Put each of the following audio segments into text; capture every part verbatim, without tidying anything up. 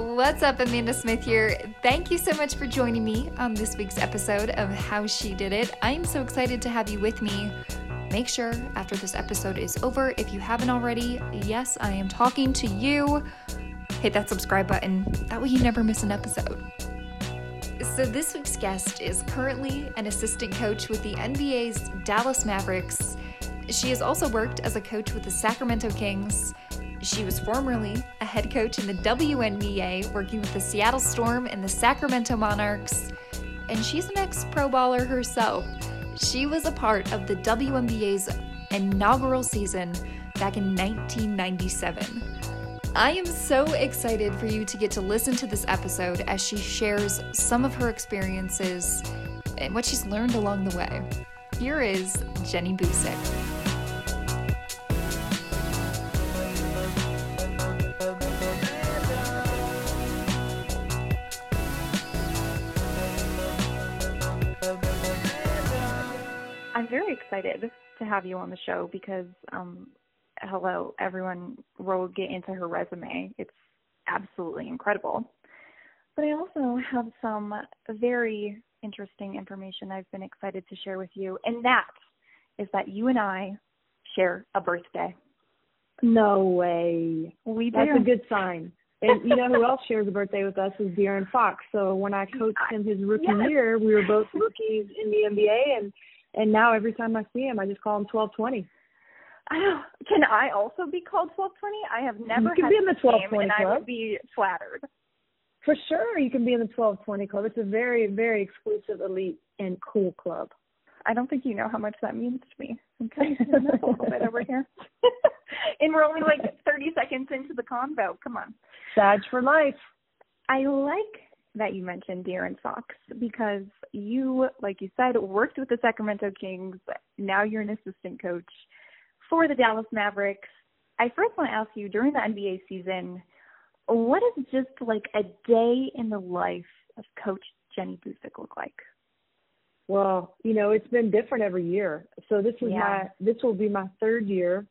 What's up, Amanda Smith here. Thank you so much for joining me on this week's episode of How She Did It. I'm so excited to have you with me. Make sure after this episode is over, if you haven't already, yes, I am talking to you. Hit that subscribe button. That way you never miss an episode. So this week's guest is currently an assistant coach with the N B A's Dallas Mavericks. She has also worked as a coach with the Sacramento Kings. She was formerly a head coach in the W N B A, working with the Seattle Storm and the Sacramento Monarchs. And she's an ex-pro baller herself. She was a part of the W N B A's inaugural season back in nineteen ninety-seven. I am so excited for you to get to listen to this episode as she shares some of her experiences and what she's learned along the way. Here is Jenny Boucek. I'm very excited to have you on the show because, um, hello, everyone will get into her resume. It's absolutely incredible. But I also have some very interesting information I've been excited to share with you, and that is that you and I share a birthday. No way. We do. That's a good sign. And you know who else shares a birthday with us is De'Aaron Fox. So when I coached him his rookie yes. year, we were both rookies in the N B A, and And now every time I see him, I just call him twelve twenty. I know. Can I also be called twelve twenty? I have never had the name, and I would be flattered. For sure, you can be in the twelve twenty club. It's a very, very exclusive, elite, and cool club. I don't think you know how much that means to me. Okay, I'm a little bit over here. And we're only like thirty seconds into the convo. Come on. Badge for life. I like that you mentioned De'Aaron Fox because you, like you said, worked with the Sacramento Kings. Now you're an assistant coach for the Dallas Mavericks. I first want to ask you, during the N B A season, what does just like a day in the life of Coach Jenny Boucek look like? Well, you know, it's been different every year. So this is yeah. my this will be my third year.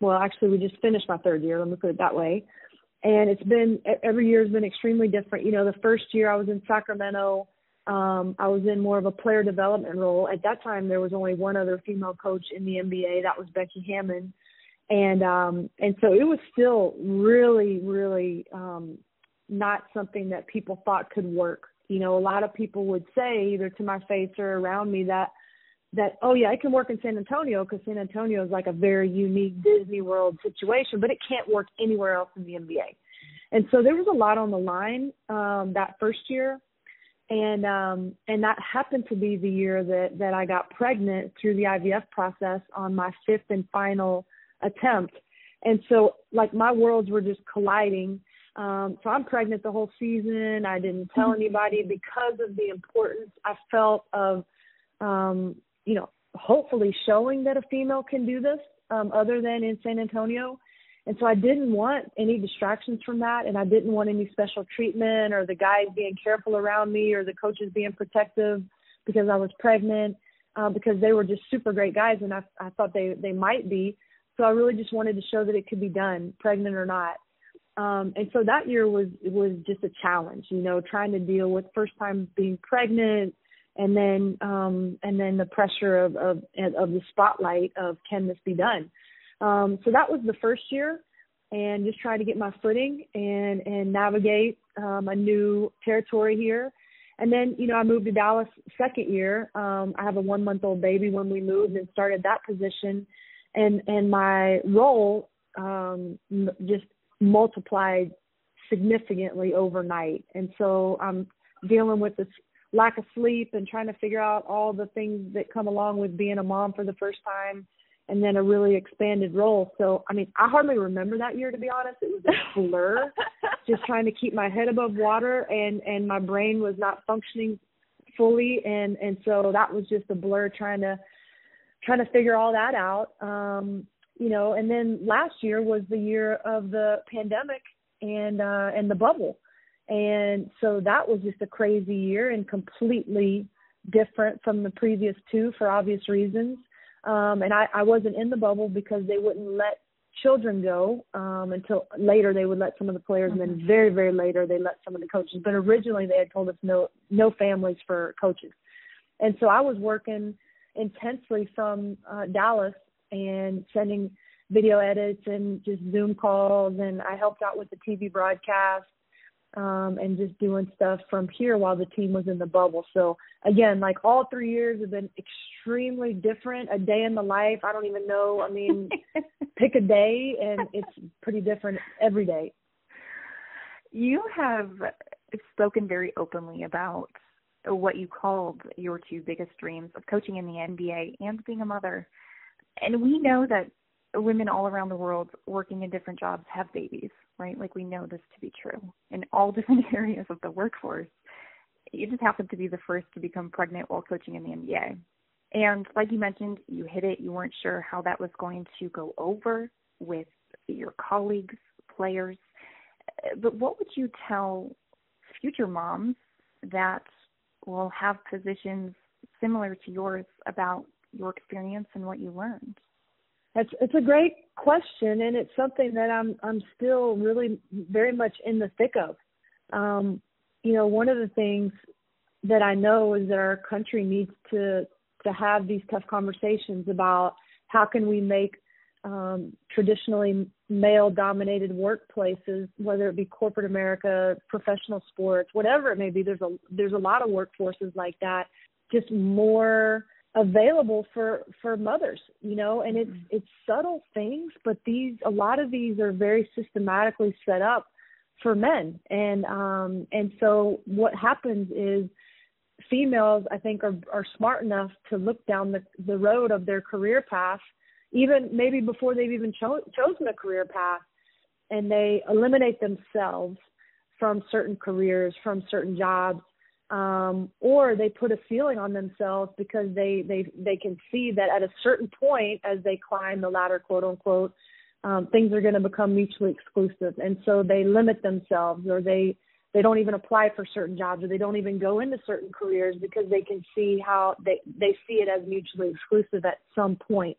Well, actually, we just finished my third year. Let me put it that way. And it's been, every year has been extremely different. You know, the first year I was in Sacramento, um, I was in more of a player development role. At that time, there was only one other female coach in the N B A. That was Becky Hammon. And, um, and so it was still really, really um, not something that people thought could work. You know, a lot of people would say either to my face or around me that, that, oh, yeah, it can work in San Antonio because San Antonio is like a very unique Disney World situation, but it can't work anywhere else in the N B A. And so there was a lot on the line um, that first year, and um, and that happened to be the year that, that I got pregnant through the I V F process on my fifth and final attempt. And so, like, my worlds were just colliding. Um, so I'm pregnant the whole season. I didn't tell anybody because of the importance I felt of um, – you know, hopefully showing that a female can do this um, other than in San Antonio. And so I didn't want any distractions from that, and I didn't want any special treatment or the guys being careful around me or the coaches being protective because I was pregnant, uh, because they were just super great guys, and I, I thought they, they might be. So I really just wanted to show that it could be done, pregnant or not. Um, and so that year was was just a challenge, you know, trying to deal with first time being pregnant, and then um, and then the pressure of, of of the spotlight of can this be done? Um, so that was the first year, and just trying to get my footing and and navigate um, a new territory here. And then, you know, I moved to Dallas second year. Um, I have a one month old baby when we moved and started that position, and and my role um, just multiplied significantly overnight. And so I'm dealing with this lack of sleep and trying to figure out all the things that come along with being a mom for the first time, and then a really expanded role. So, I mean, I hardly remember that year, to be honest. It was a blur, just trying to keep my head above water, and, and my brain was not functioning fully. And, and so that was just a blur trying to, trying to figure all that out. Um, you know, and then last year was the year of the pandemic and, uh, and the bubble. And so that was just a crazy year and completely different from the previous two for obvious reasons. Um, and I, I wasn't in the bubble because they wouldn't let children go um, until later. They would let some of the players, mm-hmm. and then very, very later they let some of the coaches. But originally they had told us no, no families for coaches. And so I was working intensely from uh, Dallas and sending video edits and just Zoom calls. And I helped out with the T V broadcast um, and just doing stuff from here while the team was in the bubble. So again, like all three years have been extremely different. A day in the life. I don't even know. I mean, pick a day and it's pretty different every day. You have spoken very openly about what you called your two biggest dreams of coaching in the N B A and being a mother. And we know that women all around the world working in different jobs have babies, right? Like we know this to be true in all different areas of the workforce. You just happened to be the first to become pregnant while coaching in the N B A. And like you mentioned, you hit it. You weren't sure how that was going to go over with your colleagues, players. But what would you tell future moms that will have positions similar to yours about your experience and what you learned? That's it's a great question, and it's something that I'm I'm still really very much in the thick of. Um, you know, one of the things that I know is that our country needs to to have these tough conversations about how can we make um, traditionally male-dominated workplaces, whether it be corporate America, professional sports, whatever it may be. There's a there's a lot of workforces like that, just more available for, for mothers, you know, and it's, it's subtle things, but these, a lot of these are very systematically set up for men. And, um, and so what happens is females, I think are, are smart enough to look down the, the road of their career path, even maybe before they've even cho- chosen a career path, and they eliminate themselves from certain careers, from certain jobs. Um, or they put a ceiling on themselves because they, they, they can see that at a certain point as they climb the ladder, quote unquote, um, things are going to become mutually exclusive. And so they limit themselves, or they, they don't even apply for certain jobs, or they don't even go into certain careers because they can see how they, they see it as mutually exclusive at some point.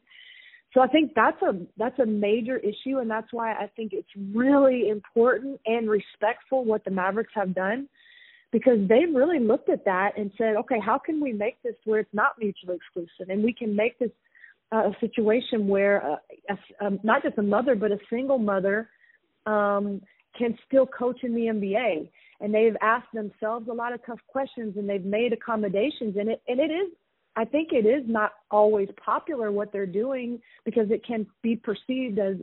So I think that's a, that's a major issue. And that's why I think it's really important and respectful what the Mavericks have done, because they really looked at that and said, okay, how can we make this where it's not mutually exclusive? And we can make this uh, a situation where a, a, a, not just a mother, but a single mother um, can still coach in the N B A. And they've asked themselves a lot of tough questions, and they've made accommodations. And it, and it is, I think it is not always popular what they're doing, because it can be perceived as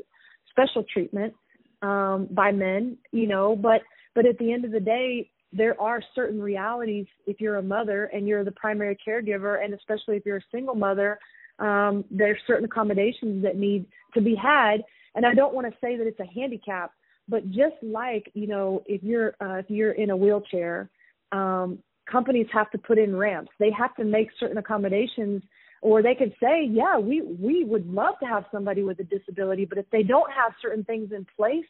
special treatment um, by men, you know, but, but at the end of the day, there are certain realities if you're a mother and you're the primary caregiver, and especially if you're a single mother, um, there's certain accommodations that need to be had. And I don't want to say that it's a handicap, but just like, you know, if you're uh, if you're in a wheelchair, um, companies have to put in ramps. They have to make certain accommodations, or they could say, yeah, we, we would love to have somebody with a disability, but if they don't have certain things in place,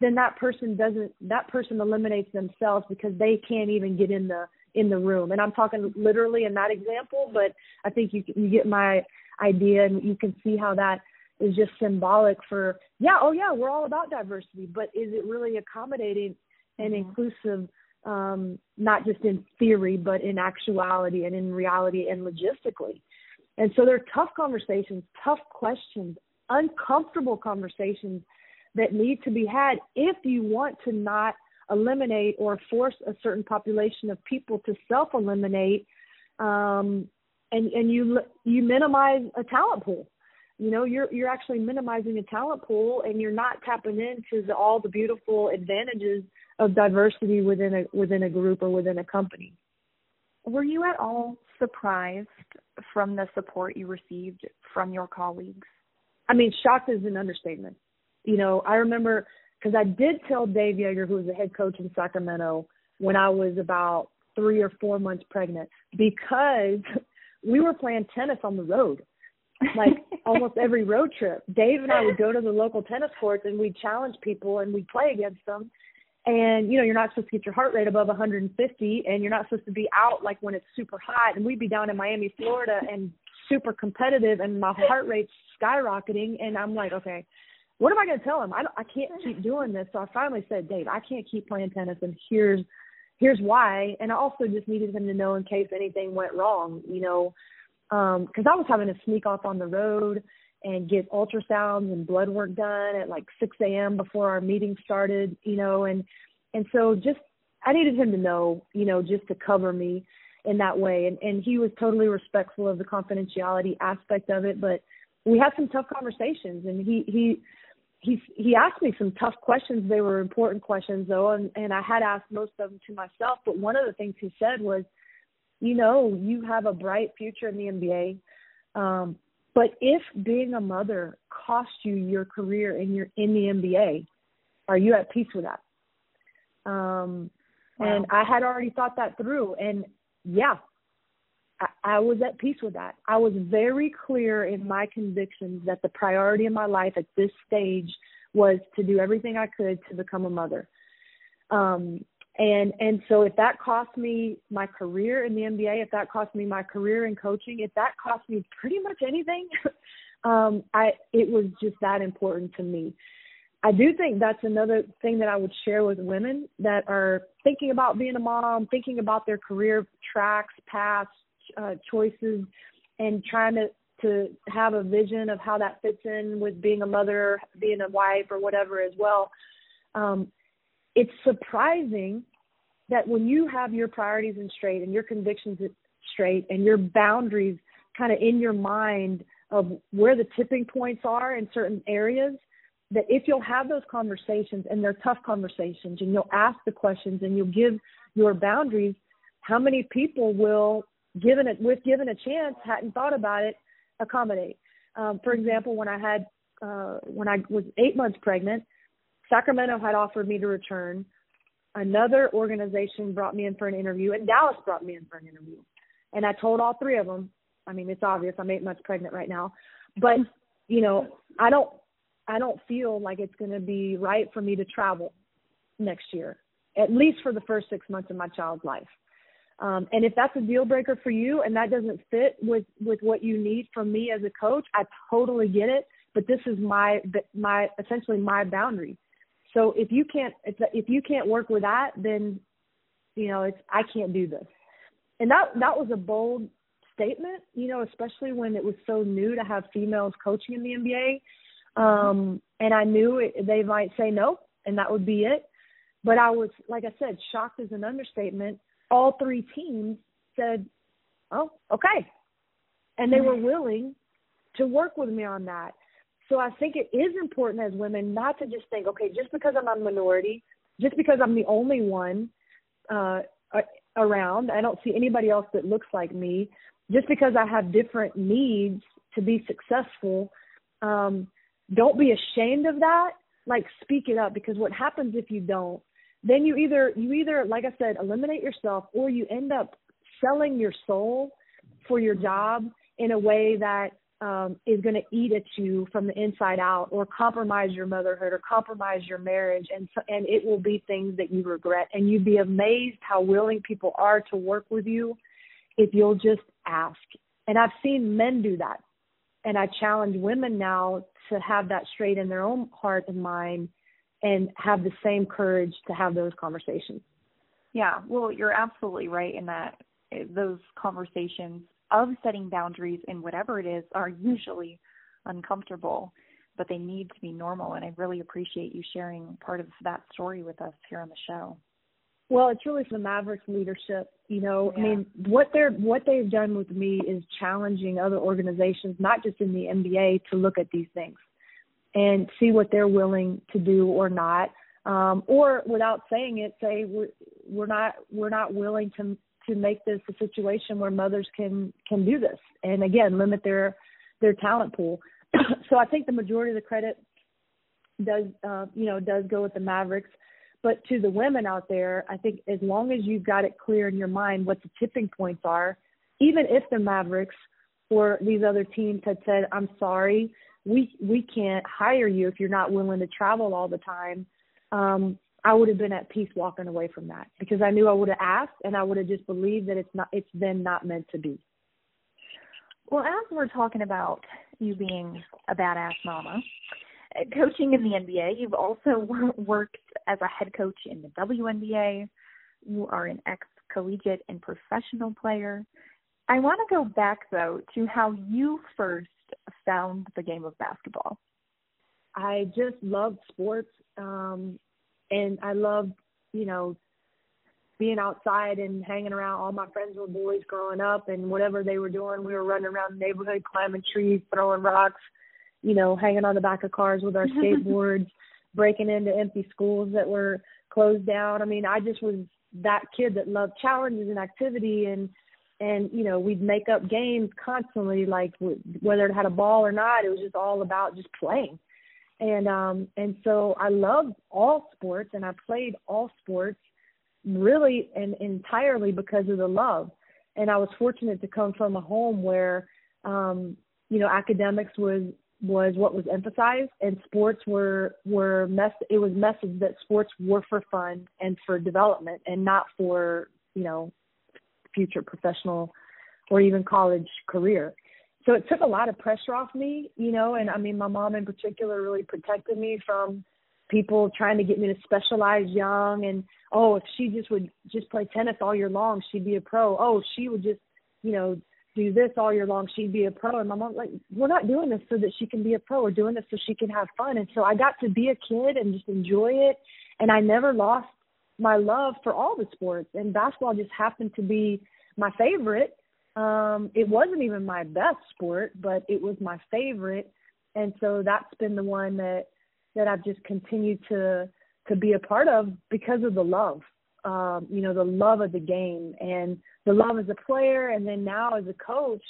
then that person doesn't, that person eliminates themselves because they can't even get in the, in the room. And I'm talking literally in that example, but I think you, you get my idea, and you can see how that is just symbolic for, yeah, oh yeah, we're all about diversity, but is it really accommodating and inclusive, um, not just in theory, but in actuality and in reality and logistically? And so they're tough conversations, tough questions, uncomfortable conversations that need to be had if you want to not eliminate or force a certain population of people to self-eliminate, um, and, and you you minimize a talent pool. You know, you're you're actually minimizing a talent pool, and you're not tapping into the, all the beautiful advantages of diversity within a within a group or within a company. Were you at all surprised from the support you received from your colleagues? I mean, shocked is an understatement. You know, I remember, because I did tell Dave Yeager, who was the head coach in Sacramento, when I was about three or four months pregnant, because we were playing tennis on the road, like almost every road trip. Dave and I would go to the local tennis courts, and we'd challenge people, and we'd play against them. And, you know, you're not supposed to get your heart rate above one hundred fifty, and you're not supposed to be out like when it's super hot. And we'd be down in Miami, Florida, and super competitive, and my heart rate's skyrocketing. And I'm like, okay, what am I going to tell him? I, I can't keep doing this. So I finally said, Dave, I can't keep playing tennis, and here's here's why. And I also just needed him to know in case anything went wrong, you know, because um, I was having to sneak off on the road and get ultrasounds and blood work done at like six a.m. before our meeting started, you know, and and so just I needed him to know, you know, just to cover me in that way. And, and he was totally respectful of the confidentiality aspect of it. But we had some tough conversations, and he he he, he asked me some tough questions. They were important questions, though, and, and I had asked most of them to myself. But one of the things he said was, you know, you have a bright future in the N B A. Um, but if being a mother costs you your career and you're in the N B A, are you at peace with that? Um, wow. And I had already thought that through. And yeah, I, I was at peace with that. I was very clear in my convictions that the priority in my life at this stage was to do everything I could to become a mother. Um, and, and so if that cost me my career in the N B A, if that cost me my career in coaching, if that cost me pretty much anything, um, I, it was just that important to me. I do think that's another thing that I would share with women that are thinking about being a mom, thinking about their career tracks, paths, uh, choices, and trying to, to have a vision of how that fits in with being a mother, being a wife, or whatever as well. Um, it's surprising that when you have your priorities in straight and your convictions straight and your boundaries kind of in your mind of where the tipping points are in certain areas, that if you'll have those conversations, and they're tough conversations, and you'll ask the questions and you'll give your boundaries, how many people will, given it with given a chance, hadn't thought about it, accommodate? Um, for example, when I had uh, when I was eight months pregnant, Sacramento had offered me to return. Another organization brought me in for an interview, and Dallas brought me in for an interview. And I told all three of them. I mean, it's obvious I'm eight months pregnant right now, but you know, I don't. I don't feel like it's going to be right for me to travel next year, at least for the first six months of my child's life. Um, and if that's a deal breaker for you and that doesn't fit with, with what you need from me as a coach, I totally get it. But this is my, my, essentially my boundary. So if you can't, if, if you can't work with that, then, you know, it's, I can't do this. And that, that was a bold statement, you know, especially when it was so new to have females coaching in the N B A. Um, and I knew it, they might say no, and that would be it. But I was, like I said, shocked is an understatement. All three teams said, oh, okay. And they were willing to work with me on that. So I think it is important as women not to just think, okay, just because I'm a minority, just because I'm the only one uh, around, I don't see anybody else that looks like me, just because I have different needs to be successful, um, don't be ashamed of that. Like, speak it up, because what happens if you don't, then you either, you either, like I said, eliminate yourself, or you end up selling your soul for your job in a way that um, is going to eat at you from the inside out, or compromise your motherhood, or compromise your marriage. And, and it will be things that you regret, and you'd be amazed how willing people are to work with you if you'll just ask. And I've seen men do that. And I challenge women now to have that straight in their own heart and mind, and have the same courage to have those conversations. Yeah, well, you're absolutely right in that those conversations of setting boundaries in whatever it is are usually uncomfortable, but they need to be normal. And I really appreciate you sharing part of that story with us here on the show. Well, it's really for Mavericks leadership, you know. Yeah. I mean, what they're what they've done with me is challenging other organizations, not just in the N B A, to look at these things and see what they're willing to do or not, um, or without saying it, say we're, we're not we're not willing to to make this a situation where mothers can can do this, and again, limit their their talent pool. So I think the majority of the credit does uh, you know does go with the Mavericks. But to the women out there, I think as long as you've got it clear in your mind what the tipping points are, even if the Mavericks or these other teams had said, I'm sorry, we we can't hire you if you're not willing to travel all the time, um, I would have been at peace walking away from that, because I knew I would have asked, and I would have just believed that it's not it's then not meant to be. Well, as we're talking about you being a badass mama, coaching in the N B A. You've also worked as a head coach in the W N B A. You are an ex-collegiate and professional player. I want to go back, though, to how you first found the game of basketball. I just loved sports, um, and I loved, you know, being outside and hanging around. All my friends were boys growing up, and whatever they were doing, we were running around the neighborhood, climbing trees, throwing rocks, you know, hanging on the back of cars with our skateboards, breaking into empty schools that were closed down. I mean, I just was that kid that loved challenges and activity, and, and you know, we'd make up games constantly, like whether it had a ball or not. It was just all about just playing. And um, and so I loved all sports, and I played all sports really and entirely because of the love. And I was fortunate to come from a home where, um, you know, academics was, was what was emphasized, and sports were, were mess. It was messaged that sports were for fun and for development and not for, you know, future professional or even college career. So it took a lot of pressure off me, you know, and I mean, my mom in particular really protected me from people trying to get me to specialize young. And, oh, if she just would just play tennis all year long, she'd be a pro. Oh, she would just, you know, do this all year long, she'd be a pro. And my mom's like, we're not doing this so that she can be a pro. We're doing this so she can have fun. And so I got to be a kid and just enjoy it. And I never lost my love for all the sports. And basketball just happened to be my favorite. Um, it wasn't even my best sport, but it was my favorite. And so that's been the one that, that I've just continued to, to be a part of because of the love, um, you know, the love of the game and the love as a player. And then now as a coach,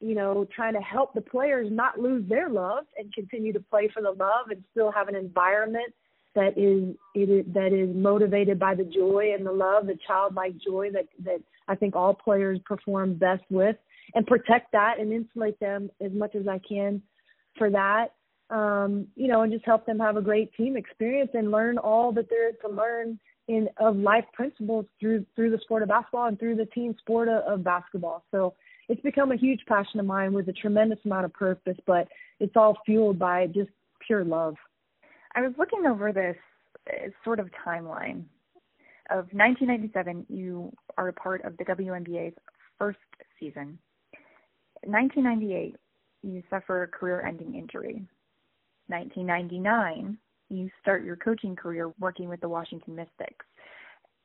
you know, trying to help the players not lose their love and continue to play for the love and still have an environment that is, it is that is motivated by the joy and the love, the childlike joy that, that I think all players perform best with, and protect that and insulate them as much as I can for that, um, you know, and just help them have a great team experience and learn all that there is to learn in of life principles through through the sport of basketball and through the team sport of, of basketball. So it's become a huge passion of mine with a tremendous amount of purpose, but it's all fueled by just pure love. I was looking over this sort of timeline of nineteen ninety-seven. You are a part of the W N B A's first season. In nineteen ninety-eight, you suffer a career-ending injury. nineteen ninety-nine, you start your coaching career working with the Washington Mystics.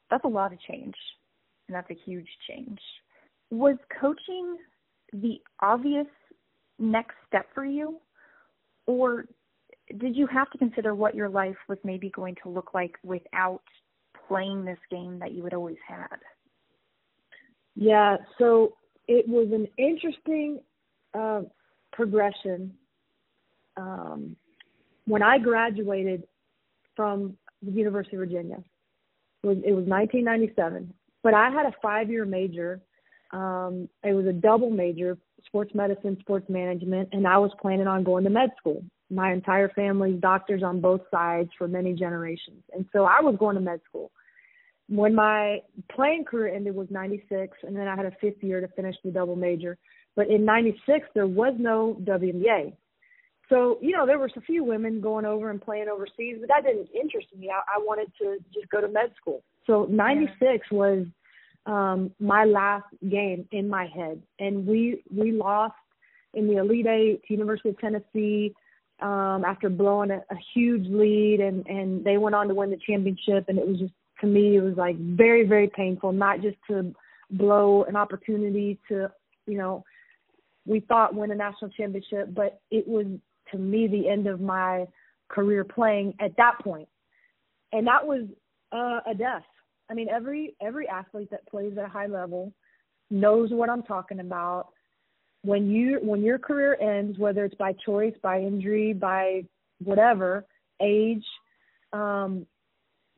That's a lot of change, and that's a huge change. Was coaching the obvious next step for you, or did you have to consider what your life was maybe going to look like without playing this game that you had always had? Yeah, so it was an interesting uh, progression. Um, when I graduated from the University of Virginia, it was, it was nineteen ninety-seven, but I had a five-year major. Um, it was a double major, sports medicine, sports management, and I was planning on going to med school. My entire family's doctors on both sides for many generations. And so I was going to med school. When my playing career ended was ninety-six, and then I had a fifth year to finish the double major. But in ninety-six, there was no W N B A. So, you know, there was a few women going over and playing overseas, but that didn't interest me. I, I wanted to just go to med school. So ninety-six yeah. was um, my last game in my head. And we, we lost in the Elite Eight to University of Tennessee, Um, after blowing a, a huge lead, and, and they went on to win the championship. And it was just, to me, it was like very, very painful, not just to blow an opportunity to, you know, we thought win a national championship, but it was, to me, the end of my career playing at that point. And that was uh, a death. I mean, every, every athlete that plays at a high level knows what I'm talking about. When you when your career ends, whether it's by choice, by injury, by whatever, age, um,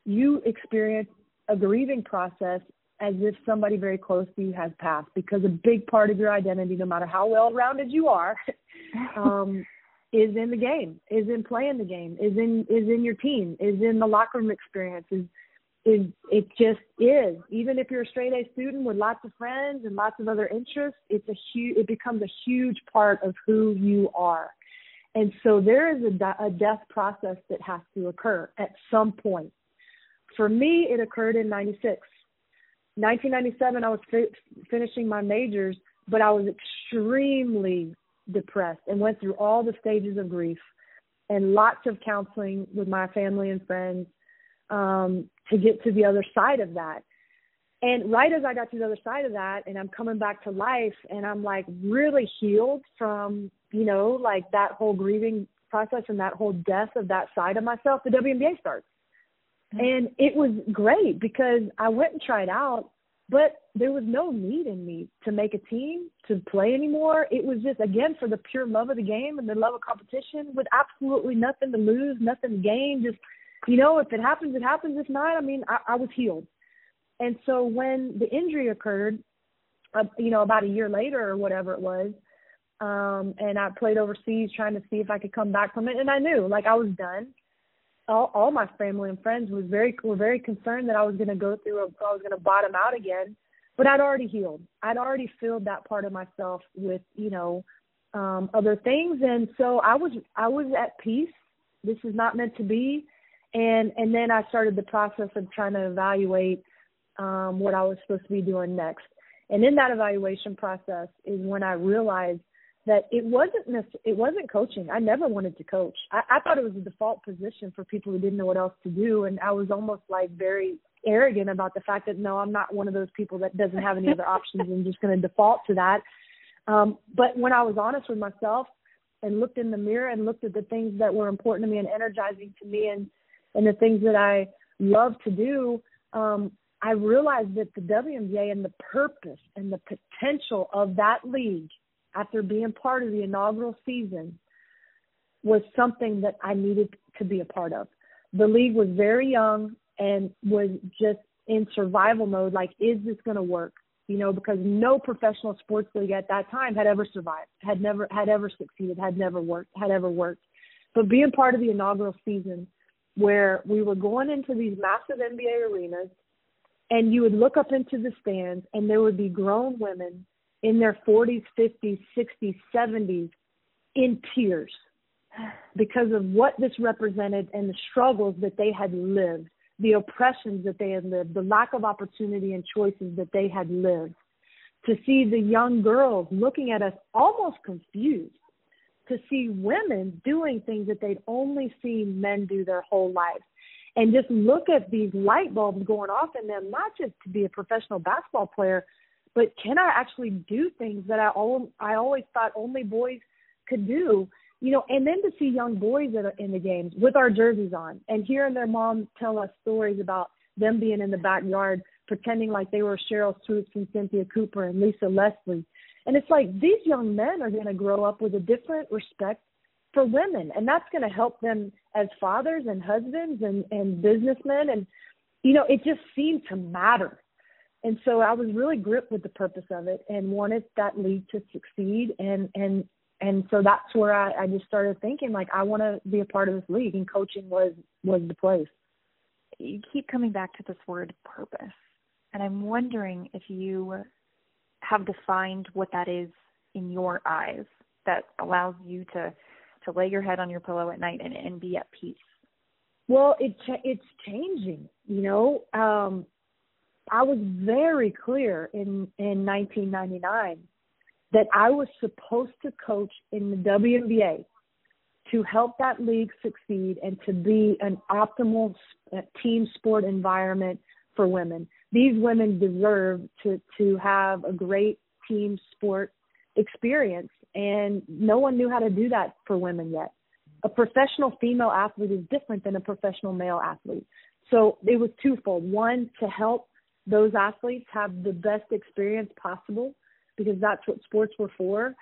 you experience a grieving process as if somebody very close to you has passed, because a big part of your identity, no matter how well-rounded you are, um, is in the game, is in playing the game, is in is in your team, is in the locker room experience, is, is, it just is. Even if you're a straight A student with lots of friends and lots of other interests, it's a huge, it becomes a huge part of who you are. And so there is a, a death process that has to occur at some point. For me, it occurred in ninety-six. nineteen ninety-seven, I was fi- finishing my majors, but I was extremely depressed and went through all the stages of grief and lots of counseling with my family and friends um, to get to the other side of that. And right as I got to the other side of that, and I'm coming back to life, and I'm, like, really healed from, you know, like that whole grieving process and that whole death of that side of myself, the W N B A starts. Mm-hmm. And it was great because I went and tried out, but there was no need in me to make a team, to play anymore. It was just, again, for the pure love of the game and the love of competition with absolutely nothing to lose, nothing to gain. Just, you know, if it happens, it happens. If not, I mean, I, I was healed. And so when the injury occurred, uh, you know, about a year later or whatever it was, um, and I played overseas trying to see if I could come back from it. And I knew, like, I was done. All, all my family and friends was very were very concerned that I was going to go through, a, I was going to bottom out again. But I'd already healed. I'd already filled that part of myself with, you know, um, other things. And so I was I was at peace. This is not meant to be. And and then I started the process of trying to evaluate um, what I was supposed to be doing next. And in that evaluation process is when I realized that it wasn't necess- it wasn't coaching. I never wanted to coach. I-, I thought it was a default position for people who didn't know what else to do, and I was almost like very arrogant about the fact that, no, I'm not one of those people that doesn't have any other options and just going to default to that. Um, but when I was honest with myself and looked in the mirror and looked at the things that were important to me and energizing to me and, and the things that I love to do, um, I realized that the W N B A and the purpose and the potential of that league after being part of the inaugural season was something that I needed to be a part of. The league was very young and was just in survival mode. Like, is this going to work? You know, because no professional sports league at that time had ever survived, had never, had ever succeeded, had never worked, had ever worked. But being part of the inaugural season where we were going into these massive N B A arenas and you would look up into the stands and there would be grown women in their forties, fifties, sixties, seventies, in tears because of what this represented and the struggles that they had lived, the oppressions that they had lived, the lack of opportunity and choices that they had lived. To see the young girls looking at us almost confused, to see women doing things that they'd only seen men do their whole lives. And just look at these light bulbs going off in them, not just to be a professional basketball player, but can I actually do things that I, all, I always thought only boys could do, you know, and then to see young boys that are in the games with our jerseys on and hearing their moms tell us stories about them being in the backyard, pretending like they were Cheryl Swoopes and Cynthia Cooper and Lisa Leslie. And it's like these young men are going to grow up with a different respect for women, and that's going to help them as fathers and husbands and, and businessmen. And, you know, it just seemed to matter. And so I was really gripped with the purpose of it and wanted that league to succeed. And and, and so that's where I, I just started thinking, like, I want to be a part of this league, and coaching was, was the place. You keep coming back to this word purpose, and I'm wondering if you have defined what that is in your eyes that allows you to, to lay your head on your pillow at night and, and be at peace. Well, it it's changing, you know. Um, I was very clear in, in nineteen ninety-nine that I was supposed to coach in the W N B A to help that league succeed and to be an optimal team sport environment for women. These women deserve to, to have a great team sport experience, and no one knew how to do that for women yet. A professional female athlete is different than a professional male athlete. So it was twofold. One, to help those athletes have the best experience possible, because that's what sports were for.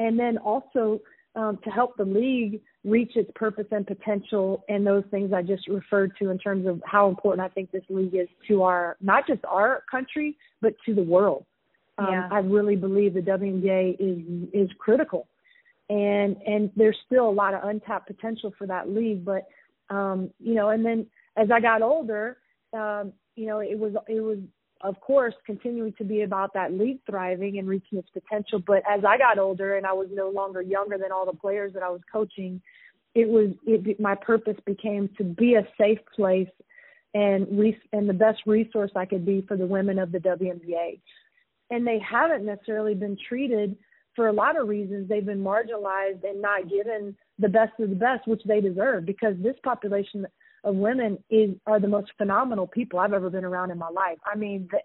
And then also um, to help the league reach its purpose and potential, and those things I just referred to in terms of how important I think this league is to our, not just our country, but to the world. Um, yeah. I really believe the W N B A is, is critical. And, and there's still a lot of untapped potential for that league. But, um, you know, and then as I got older, um, you know, it was it was of course, continuing to be about that league thriving and reaching its potential. But as I got older and I was no longer younger than all the players that I was coaching, it was it, my purpose became to be a safe place and re- and the best resource I could be for the women of the W N B A. And they haven't necessarily been treated for a lot of reasons. They've been marginalized and not given the best of the best, which they deserve, because this population of women is are the most phenomenal people I've ever been around in my life. I mean, the,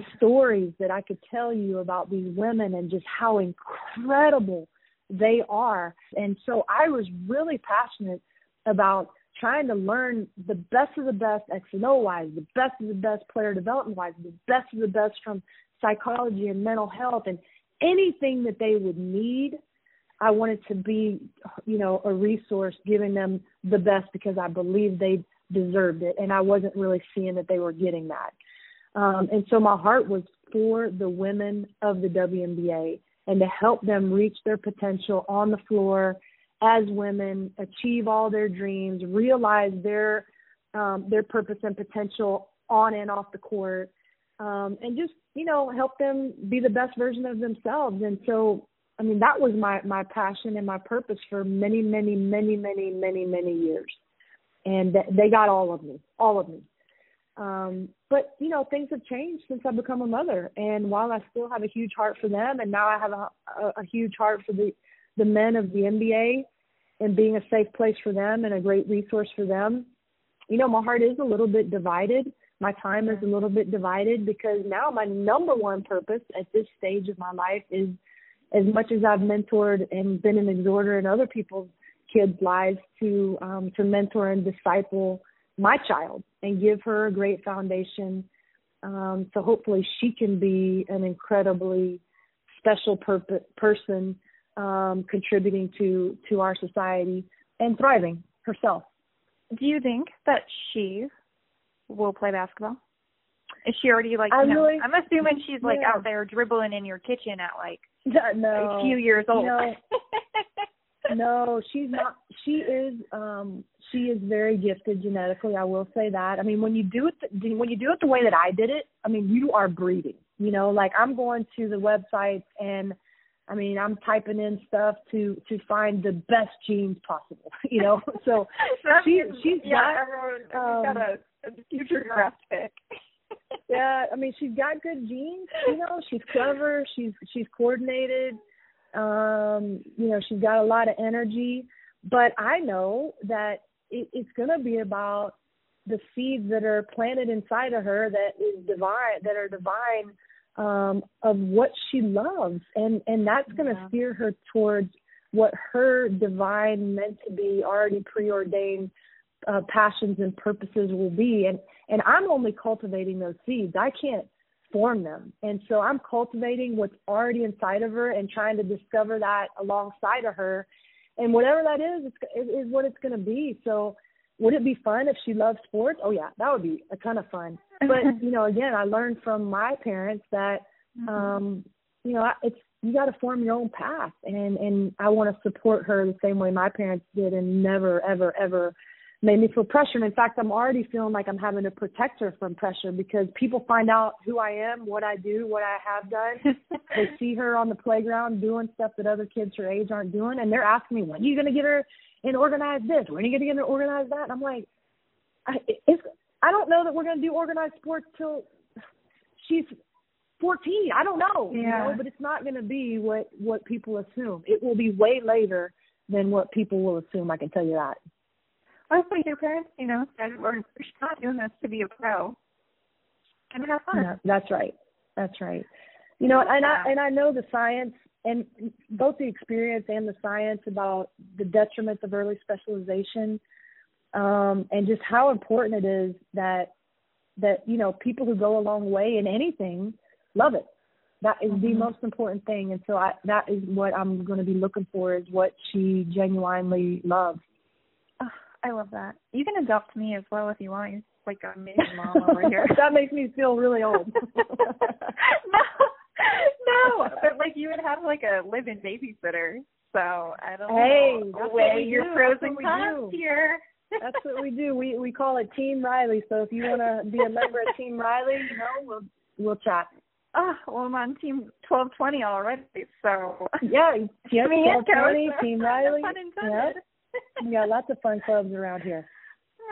the stories that I could tell you about these women and just how incredible they are. And so I was really passionate about trying to learn the best of the best X and O-wise, the best of the best player development-wise, the best of the best from psychology and mental health and anything that they would need. I wanted to be, you know, a resource, giving them the best because I believed they deserved it, and I wasn't really seeing that they were getting that. Um, and so my heart was for the women of the W N B A and to help them reach their potential on the floor as women, achieve all their dreams, realize their um, their purpose and potential on and off the court, um, and just, you know, help them be the best version of themselves. And so, I mean, that was my, my passion and my purpose for many, many, many, many, many, many years. And th- they got all of me, all of me. Um, but, you know, things have changed since I've become a mother. And while I still have a huge heart for them, and now I have a, a, a huge heart for the, the men of the N B A and being a safe place for them and a great resource for them, you know, my heart is a little bit divided. My time is a little bit divided because now my number one purpose at this stage of my life is, as much as I've mentored and been an exhorter in other people's kids' lives, to um, to mentor and disciple my child and give her a great foundation, um, so hopefully she can be an incredibly special purpose, person um, contributing to, to our society and thriving herself. Do you think that she will play basketball? Is she already, like, you know, really, I'm assuming she's, like, yeah. out there dribbling in your kitchen at, like, no, a few years old. No, no, she's not. She is. Um, she is very gifted genetically. I will say that. I mean, when you do it, the, when you do it the way that I did it, I mean, you are breeding. You know, like, I'm going to the websites and, I mean, I'm typing in stuff to, to find the best genes possible. You know, so, so she, means, she's yeah, not. Everyone, um, she's got a, a future draft pick. Yeah, I mean, she's got good genes, you know, she's clever, she's she's coordinated, um, you know, she's got a lot of energy. But I know that it, it's going to be about the seeds that are planted inside of her that is divine, that are divine, um, of what she loves. And, and that's going to yeah. steer her towards what her divine, meant to be, already preordained Uh, passions and purposes will be. And, and I'm only cultivating those seeds. I can't form them. And so I'm cultivating what's already inside of her and trying to discover that alongside of her. And whatever that is, it's, is what it's going to be. So would it be fun if she loves sports? Oh yeah, that would be a ton of fun. But, you know, again, I learned from my parents that, um, you know, it's, you got to form your own path. And, and I want to support her the same way my parents did, and never, ever, ever made me feel pressure. And in fact, I'm already feeling like I'm having to protect her from pressure, because people find out who I am, what I do, what I have done. They see her on the playground doing stuff that other kids her age aren't doing. And they're asking me, when are you going to get her and organize this? When are you going to get her to organize that? And I'm like, I, it's, I don't know that we're going to do organized sports till she's fourteen. I don't know, yeah. you know, but it's not going to be what, what people assume. It will be way later than what people will assume. I can tell you that. I think your parents, you know, said, we're not doing this to be a pro. And have fun. No, that's right. That's right. You know, and I and I know the science, and both the experience and the science, about the detriments of early specialization, um, and just how important it is that that, you know, people who go a long way in anything love it. That is mm-hmm. the most important thing. And so I, that is what I'm going to be looking for, is what she genuinely loves. I love that. You can adopt me as well if you want. You're like a mini mom over here. That makes me feel really old. no, no, but like, you would have like a live-in babysitter. So I don't hey, know. Hey, weigh your pros and cons here. That's what we do. We we call it Team Riley. So if you want to be a member of Team Riley, you know, we'll we'll chat. Oh, well, I'm on team twelve twenty already, so. Yeah, yep, twelve twenty, Team Riley. Yep. We got lots of fun clubs around here.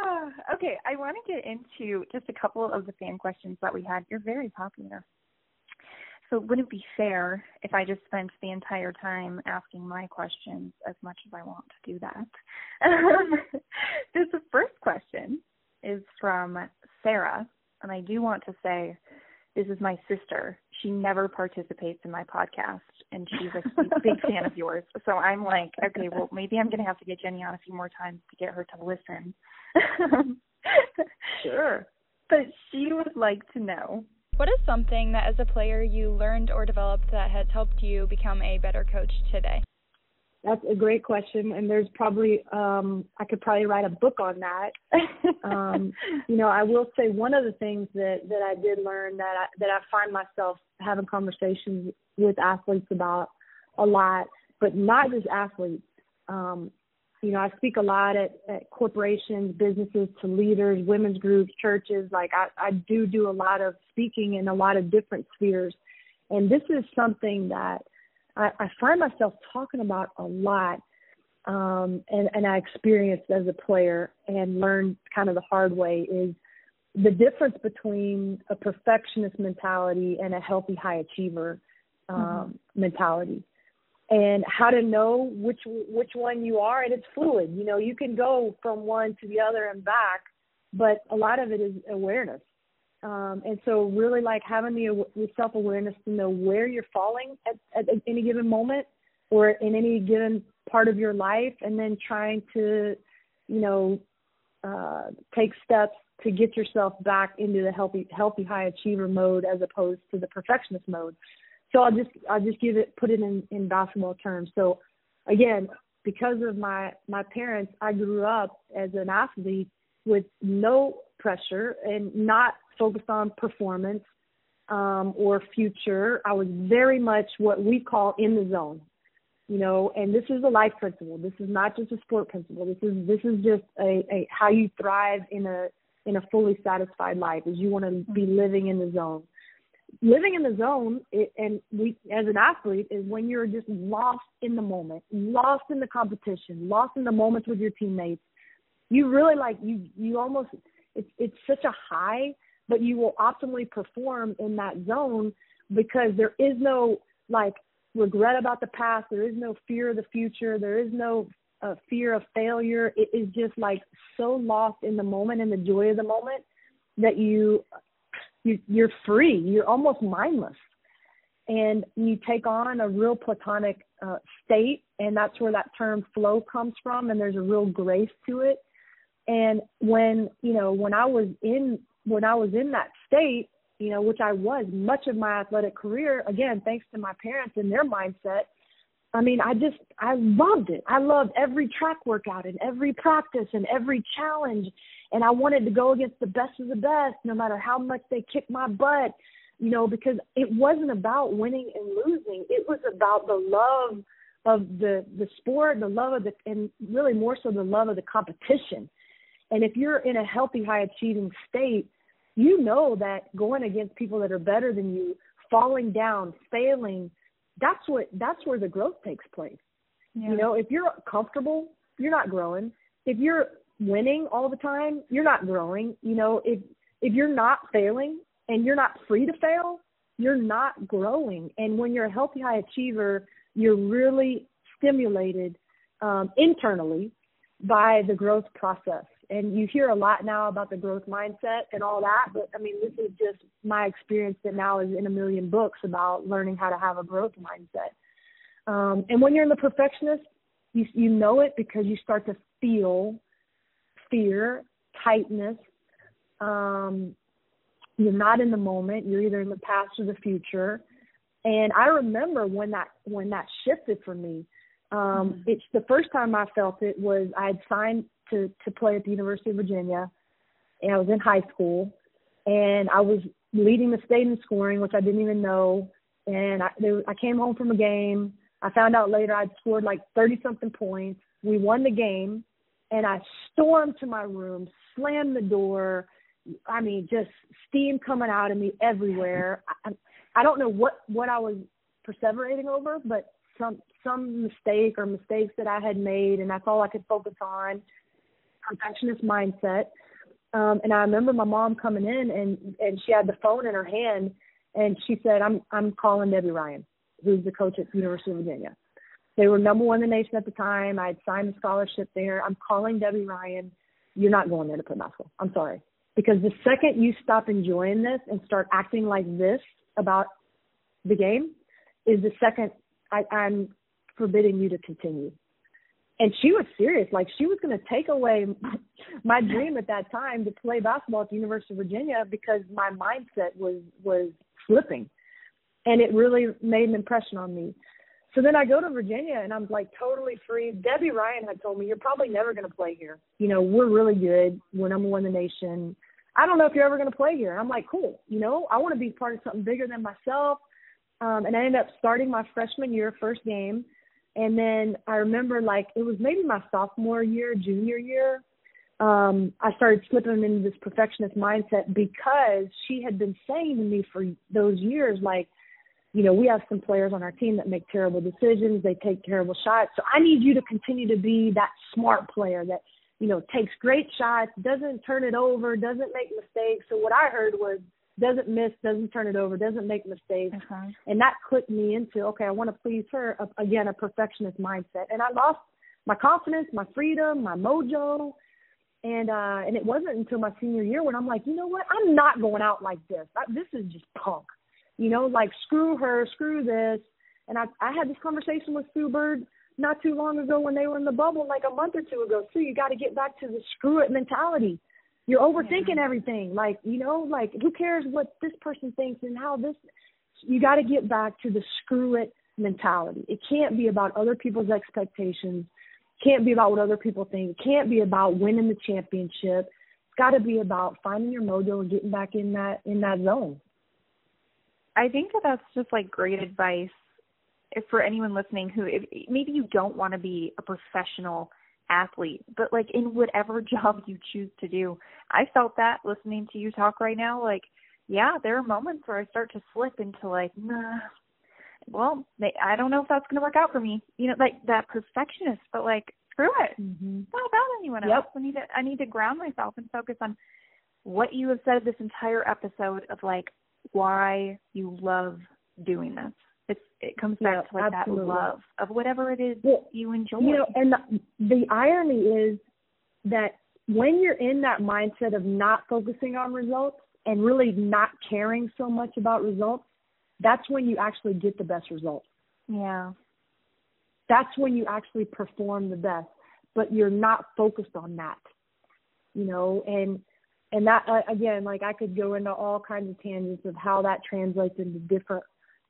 Oh, okay, I want to get into just a couple of the fan questions that we had. You're very popular. So would it be fair if I just spent the entire time asking my questions as much as I want to do that? This first question is from Sarah, and I do want to say, this is my sister. She never participates in my podcast, and she's a big fan of yours. So I'm like, okay, well, maybe I'm going to have to get Jenny on a few more times to get her to listen. Sure. But she would like to know, what is something that as a player you learned or developed that has helped you become a better coach today? That's a great question, and there's probably um, I could probably write a book on that. um, you know, I will say one of the things that, that I did learn that I, that I find myself having conversations with athletes about a lot, but not just athletes. Um, you know, I speak a lot at, at corporations, businesses, to leaders, women's groups, churches. Like I, I do do a lot of speaking in a lot of different spheres, and this is something that I find myself talking about a lot, um, and, and I experienced as a player and learned kind of the hard way, is the difference between a perfectionist mentality and a healthy high achiever um, mm-hmm. mentality, and how to know which which one you are. And it's fluid. You know, you can go from one to the other and back, but a lot of it is awareness. Um, and so really like having the, the self-awareness to know where you're falling at, at any given moment or in any given part of your life, and then trying to, you know, uh, take steps to get yourself back into the healthy, healthy high achiever mode as opposed to the perfectionist mode. So I'll just, I'll just give it, put it in, in basketball terms. So again, because of my, my parents, I grew up as an athlete with no pressure and not focused on performance um, or future. I was very much what we call in the zone, you know, and this is a life principle. This is not just a sport principle. This is this is just a, a how you thrive in a in a fully satisfied life, is you want to be living in the zone. Living in the zone, it, and we as an athlete, is when you're just lost in the moment, lost in the competition, lost in the moments with your teammates. You really like you you almost it's it's such a high, but you will optimally perform in that zone because there is no like regret about the past. There is no fear of the future. There is no uh, fear of failure. It is just like so lost in the moment and the joy of the moment that you, you you're free. You're almost mindless, and you take on a real platonic uh, state. And that's where that term flow comes from. And there's a real grace to it. And when, you know, when I was in, when I was in that state, you know, which I was much of my athletic career, again, thanks to my parents and their mindset, I mean, I just, I loved it. I loved every track workout and every practice and every challenge. And I wanted to go against the best of the best, no matter how much they kicked my butt, you know, because it wasn't about winning and losing. It was about the love of the, the sport, the love of the, and really more so the love of the competition. And if you're in a healthy, high achieving state, you know that going against people that are better than you, falling down, failing, that's what that's where the growth takes place. Yeah. You know, if you're comfortable, you're not growing. If you're winning all the time, you're not growing. You know, if if you're not failing and you're not free to fail, you're not growing. And when you're a healthy, high achiever, you're really stimulated um, internally by the growth process. And you hear a lot now about the growth mindset and all that, but I mean, this is just my experience that now is in a million books about learning how to have a growth mindset. Um, and when you're in the perfectionist, you, you know it because you start to feel fear, tightness. Um, you're not in the moment. You're either in the past or the future. And I remember when that when that shifted for me. Um, mm-hmm. It's the first time I felt it was I had signed to, to play at the University of Virginia, and I was in high school, and I was leading the state in scoring, which I didn't even know. And I, they, I came home from a game. I found out later I'd scored like thirty-something points. We won the game, and I stormed to my room, slammed the door, I mean, just steam coming out of me everywhere. I, I don't know what, what I was perseverating over, but some some mistake or mistakes that I had made, and that's all I could focus on, perfectionist mindset. Um, and I remember my mom coming in, and, and she had the phone in her hand, and she said, I'm I'm calling Debbie Ryan, who's the coach at the University of Virginia. They were number one in the nation at the time. I had signed a scholarship there. I'm calling Debbie Ryan. You're not going there to play basketball. I'm sorry. Because the second you stop enjoying this and start acting like this about the game is the second I, I'm forbidding you to continue. And she was serious. Like, she was going to take away my dream at that time to play basketball at the University of Virginia because my mindset was, was flipping. And it really made an impression on me. So then I go to Virginia, and I'm, like, totally free. Debbie Ryan had told me, you're probably never going to play here. You know, we're really good. We're number one in the nation. I don't know if you're ever going to play here. And I'm like, cool. You know, I want to be part of something bigger than myself. Um, and I ended up starting my freshman year, first game. And then I remember, like, it was maybe my sophomore year, junior year, um, I started slipping into this perfectionist mindset because she had been saying to me for those years, like, you know, we have some players on our team that make terrible decisions. They take terrible shots. So I need you to continue to be that smart player that, you know, takes great shots, doesn't turn it over, doesn't make mistakes. So what I heard was doesn't miss, doesn't turn it over, doesn't make mistakes. Okay. And that clicked me into, okay, I want to please her. Again, a perfectionist mindset. And I lost my confidence, my freedom, my mojo. And uh, and it wasn't until my senior year when I'm like, you know what? I'm not going out like this. I, this is just punk. You know, like, screw her, screw this. And I, I had this conversation with Sue Bird not too long ago when they were in the bubble, like a month or two ago. Sue, you got to get back to the screw it mentality. You're overthinking yeah. everything. Like, you know, like, who cares what this person thinks and how this – you got to get back to the screw it mentality. It can't be about other people's expectations. Can't be about what other people think. Can't be about winning the championship. It's got to be about finding your mojo and getting back in that in that zone. I think that that's just, like, great advice for anyone listening who if, maybe you don't want to be a professional athlete, but, like, in whatever job you choose to do. I felt that listening to you talk right now. Like, yeah, there are moments where I start to slip into, like, nah, well, I don't know if that's going to work out for me. You know, like, that perfectionist, but, like, screw it. Mm-hmm. It's not about anyone else. Yep. I need to, I need to ground myself and focus on what you have said this entire episode of, like, why you love doing this. It's, it comes back yeah, to like absolutely. that love of whatever it is well, you enjoy. You know, and the, the irony is that when you're in that mindset of not focusing on results and really not caring so much about results, that's when you actually get the best results. Yeah. That's when you actually perform the best, but you're not focused on that, you know, and And that, uh, again, like, I could go into all kinds of tangents of how that translates into different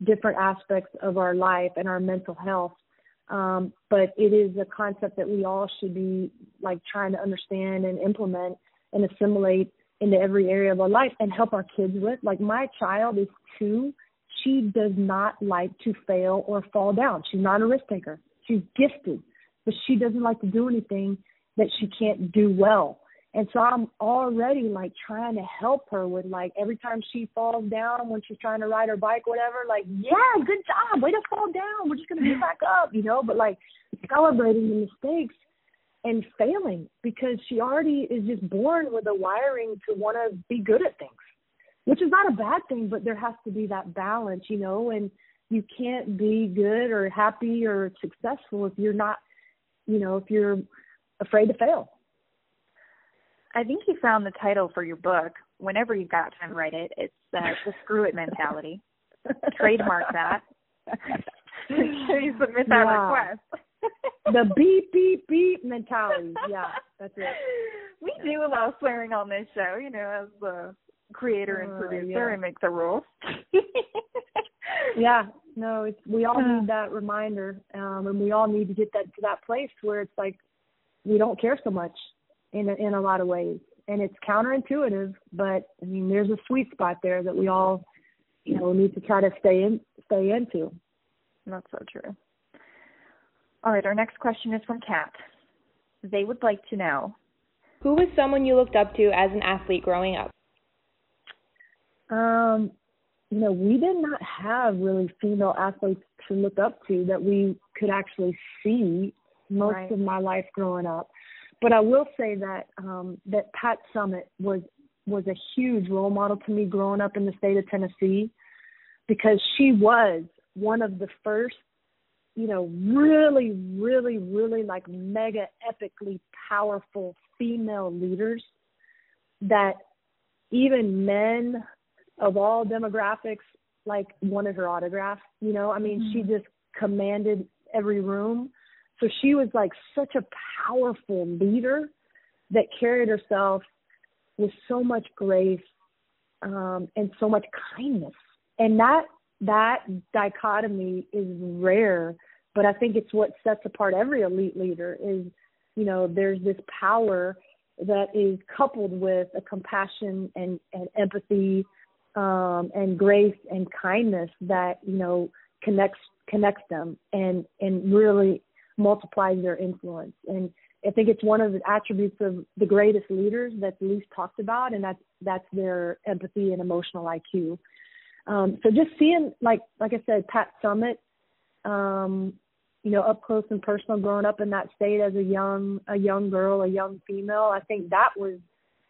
different aspects of our life and our mental health. Um, but it is a concept that we all should be, like, trying to understand and implement and assimilate into every area of our life and help our kids with. Like, my child is two. She does not like to fail or fall down. She's not a risk taker. She's gifted, but she doesn't like to do anything that she can't do well. And so I'm already, like, trying to help her with, like, every time she falls down when she's trying to ride her bike, whatever, like, yeah, good job. Way to fall down. We're just going to get back up, you know, but, like, celebrating the mistakes and failing because she already is just born with a wiring to want to be good at things, which is not a bad thing, but there has to be that balance, you know, and you can't be good or happy or successful if you're not, you know, if you're afraid to fail. I think you found the title for your book. Whenever you've got time to write it, it's uh, the Screw It Mentality. Trademark that. You submit that yeah. request. The beep, beep, beep mentality. Yeah, that's it. We yeah. do allow swearing on this show, you know, as the creator and uh, producer yeah. and make the rules. yeah, no, it's, we all need that reminder, um, and we all need to get that to that place where it's like we don't care so much. In a, in a lot of ways, and it's counterintuitive, but I mean, there's a sweet spot there that we all, you know, need to try to stay in, stay into. That's so true. All right, our next question is from Kat. They would like to know, who was someone you looked up to as an athlete growing up? Um, you know, we did not have really female athletes to look up to that we could actually see most right. of my life growing up. But I will say that um, that Pat Summitt was was a huge role model to me growing up in the state of Tennessee, because she was one of the first, you know, really, really, really like mega epically powerful female leaders that even men of all demographics like wanted her autograph. You know, I mean, mm-hmm. she just commanded every room. So she was like such a powerful leader that carried herself with so much grace um, and so much kindness. And that that dichotomy is rare, but I think it's what sets apart every elite leader is, you know, there's this power that is coupled with a compassion and, and empathy um, and grace and kindness that, you know, connects connects them and, and really multiplies their influence. And I think it's one of the attributes of the greatest leaders that's least talked about, and that's that's their empathy and emotional I Q. Um, so just seeing, like like I said, Pat Summitt, um, you know, up close and personal, growing up in that state as a young a young girl, a young female, I think that was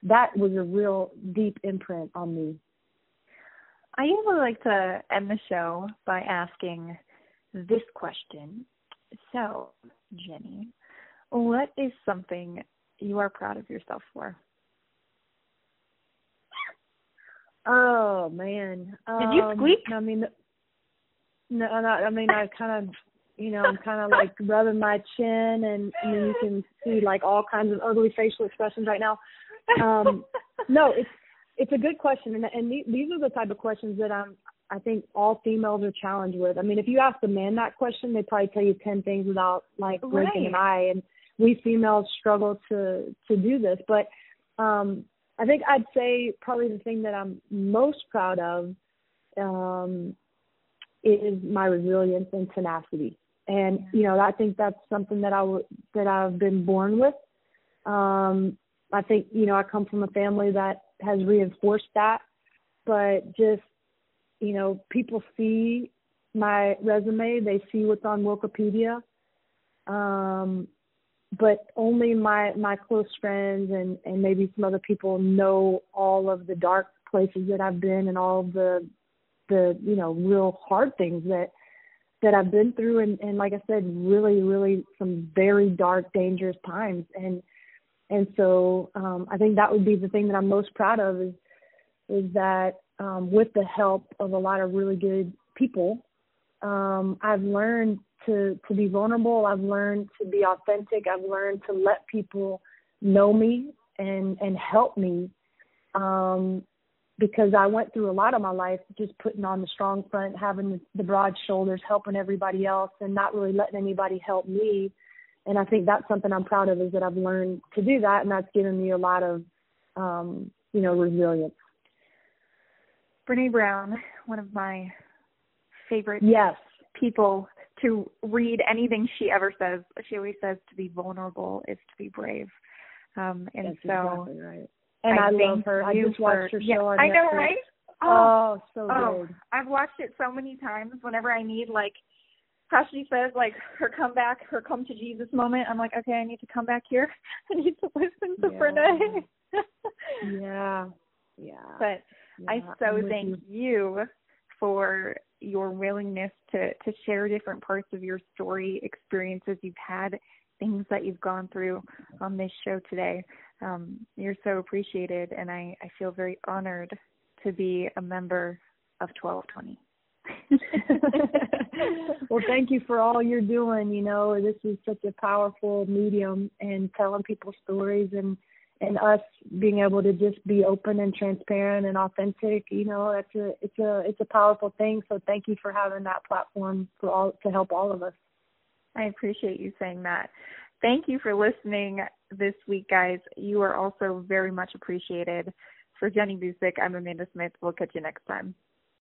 that was a real deep imprint on me. I usually like to end the show by asking this question. So, Jenny, what is something you are proud of yourself for? Oh, man. Um, Did you squeak? I mean, no, no, I mean, I kind of, you know, I'm kind of like rubbing my chin, and I mean, you can see like all kinds of ugly facial expressions right now. Um, no, it's it's a good question. And, and these are the type of questions that I'm, I think all females are challenged with. I mean, if you ask a man that question, they probably tell you ten things without like blinking right. an eye. And we females struggle to, to do this. But um, I think I'd say probably the thing that I'm most proud of um, is my resilience and tenacity. And, you know, I think that's something that I w- that I've been born with. Um, I think, you know, I come from a family that has reinforced that, but just, you know, people see my resume, they see what's on Wikipedia, um, but only my, my close friends and, and maybe some other people know all of the dark places that I've been and all of the, the you know, real hard things that that I've been through. And, and like I said, really, really some very dark, dangerous times. And and so um, I think that would be the thing that I'm most proud of is is that, Um, with the help of a lot of really good people, um, I've learned to, to be vulnerable. I've learned to be authentic. I've learned to let people know me and, and help me um, because I went through a lot of my life just putting on the strong front, having the broad shoulders, helping everybody else, and not really letting anybody help me. And I think that's something I'm proud of is that I've learned to do that, and that's given me a lot of, um, you know, resilience. Brene Brown, one of my favorite yes. people to read anything she ever says. She always says to be vulnerable is to be brave. Um, and That's so exactly right. And I, I love her. I just watched her show yeah, on I know, Netflix. Right? Oh, oh so oh, good. I've watched it so many times whenever I need, like, how she says, like, her comeback, her come to Jesus moment. I'm like, okay, I need to come back here. I need to listen to yeah. Brene. yeah. Yeah. But yeah, I so thank you. you for your willingness to, to share different parts of your story, experiences you've had, things that you've gone through on this show today. Um, you're so appreciated, and I, I feel very honored to be a member of twelve twenty. Well, thank you for all you're doing. You know, this is such a powerful medium, and telling people stories and And us being able to just be open and transparent and authentic, you know, that's a it's a it's a powerful thing. So thank you for having that platform for all to help all of us. I appreciate you saying that. Thank you for listening this week, guys. You are also very much appreciated. For Jenny Boucek, I'm Amanda Smith. We'll catch you next time.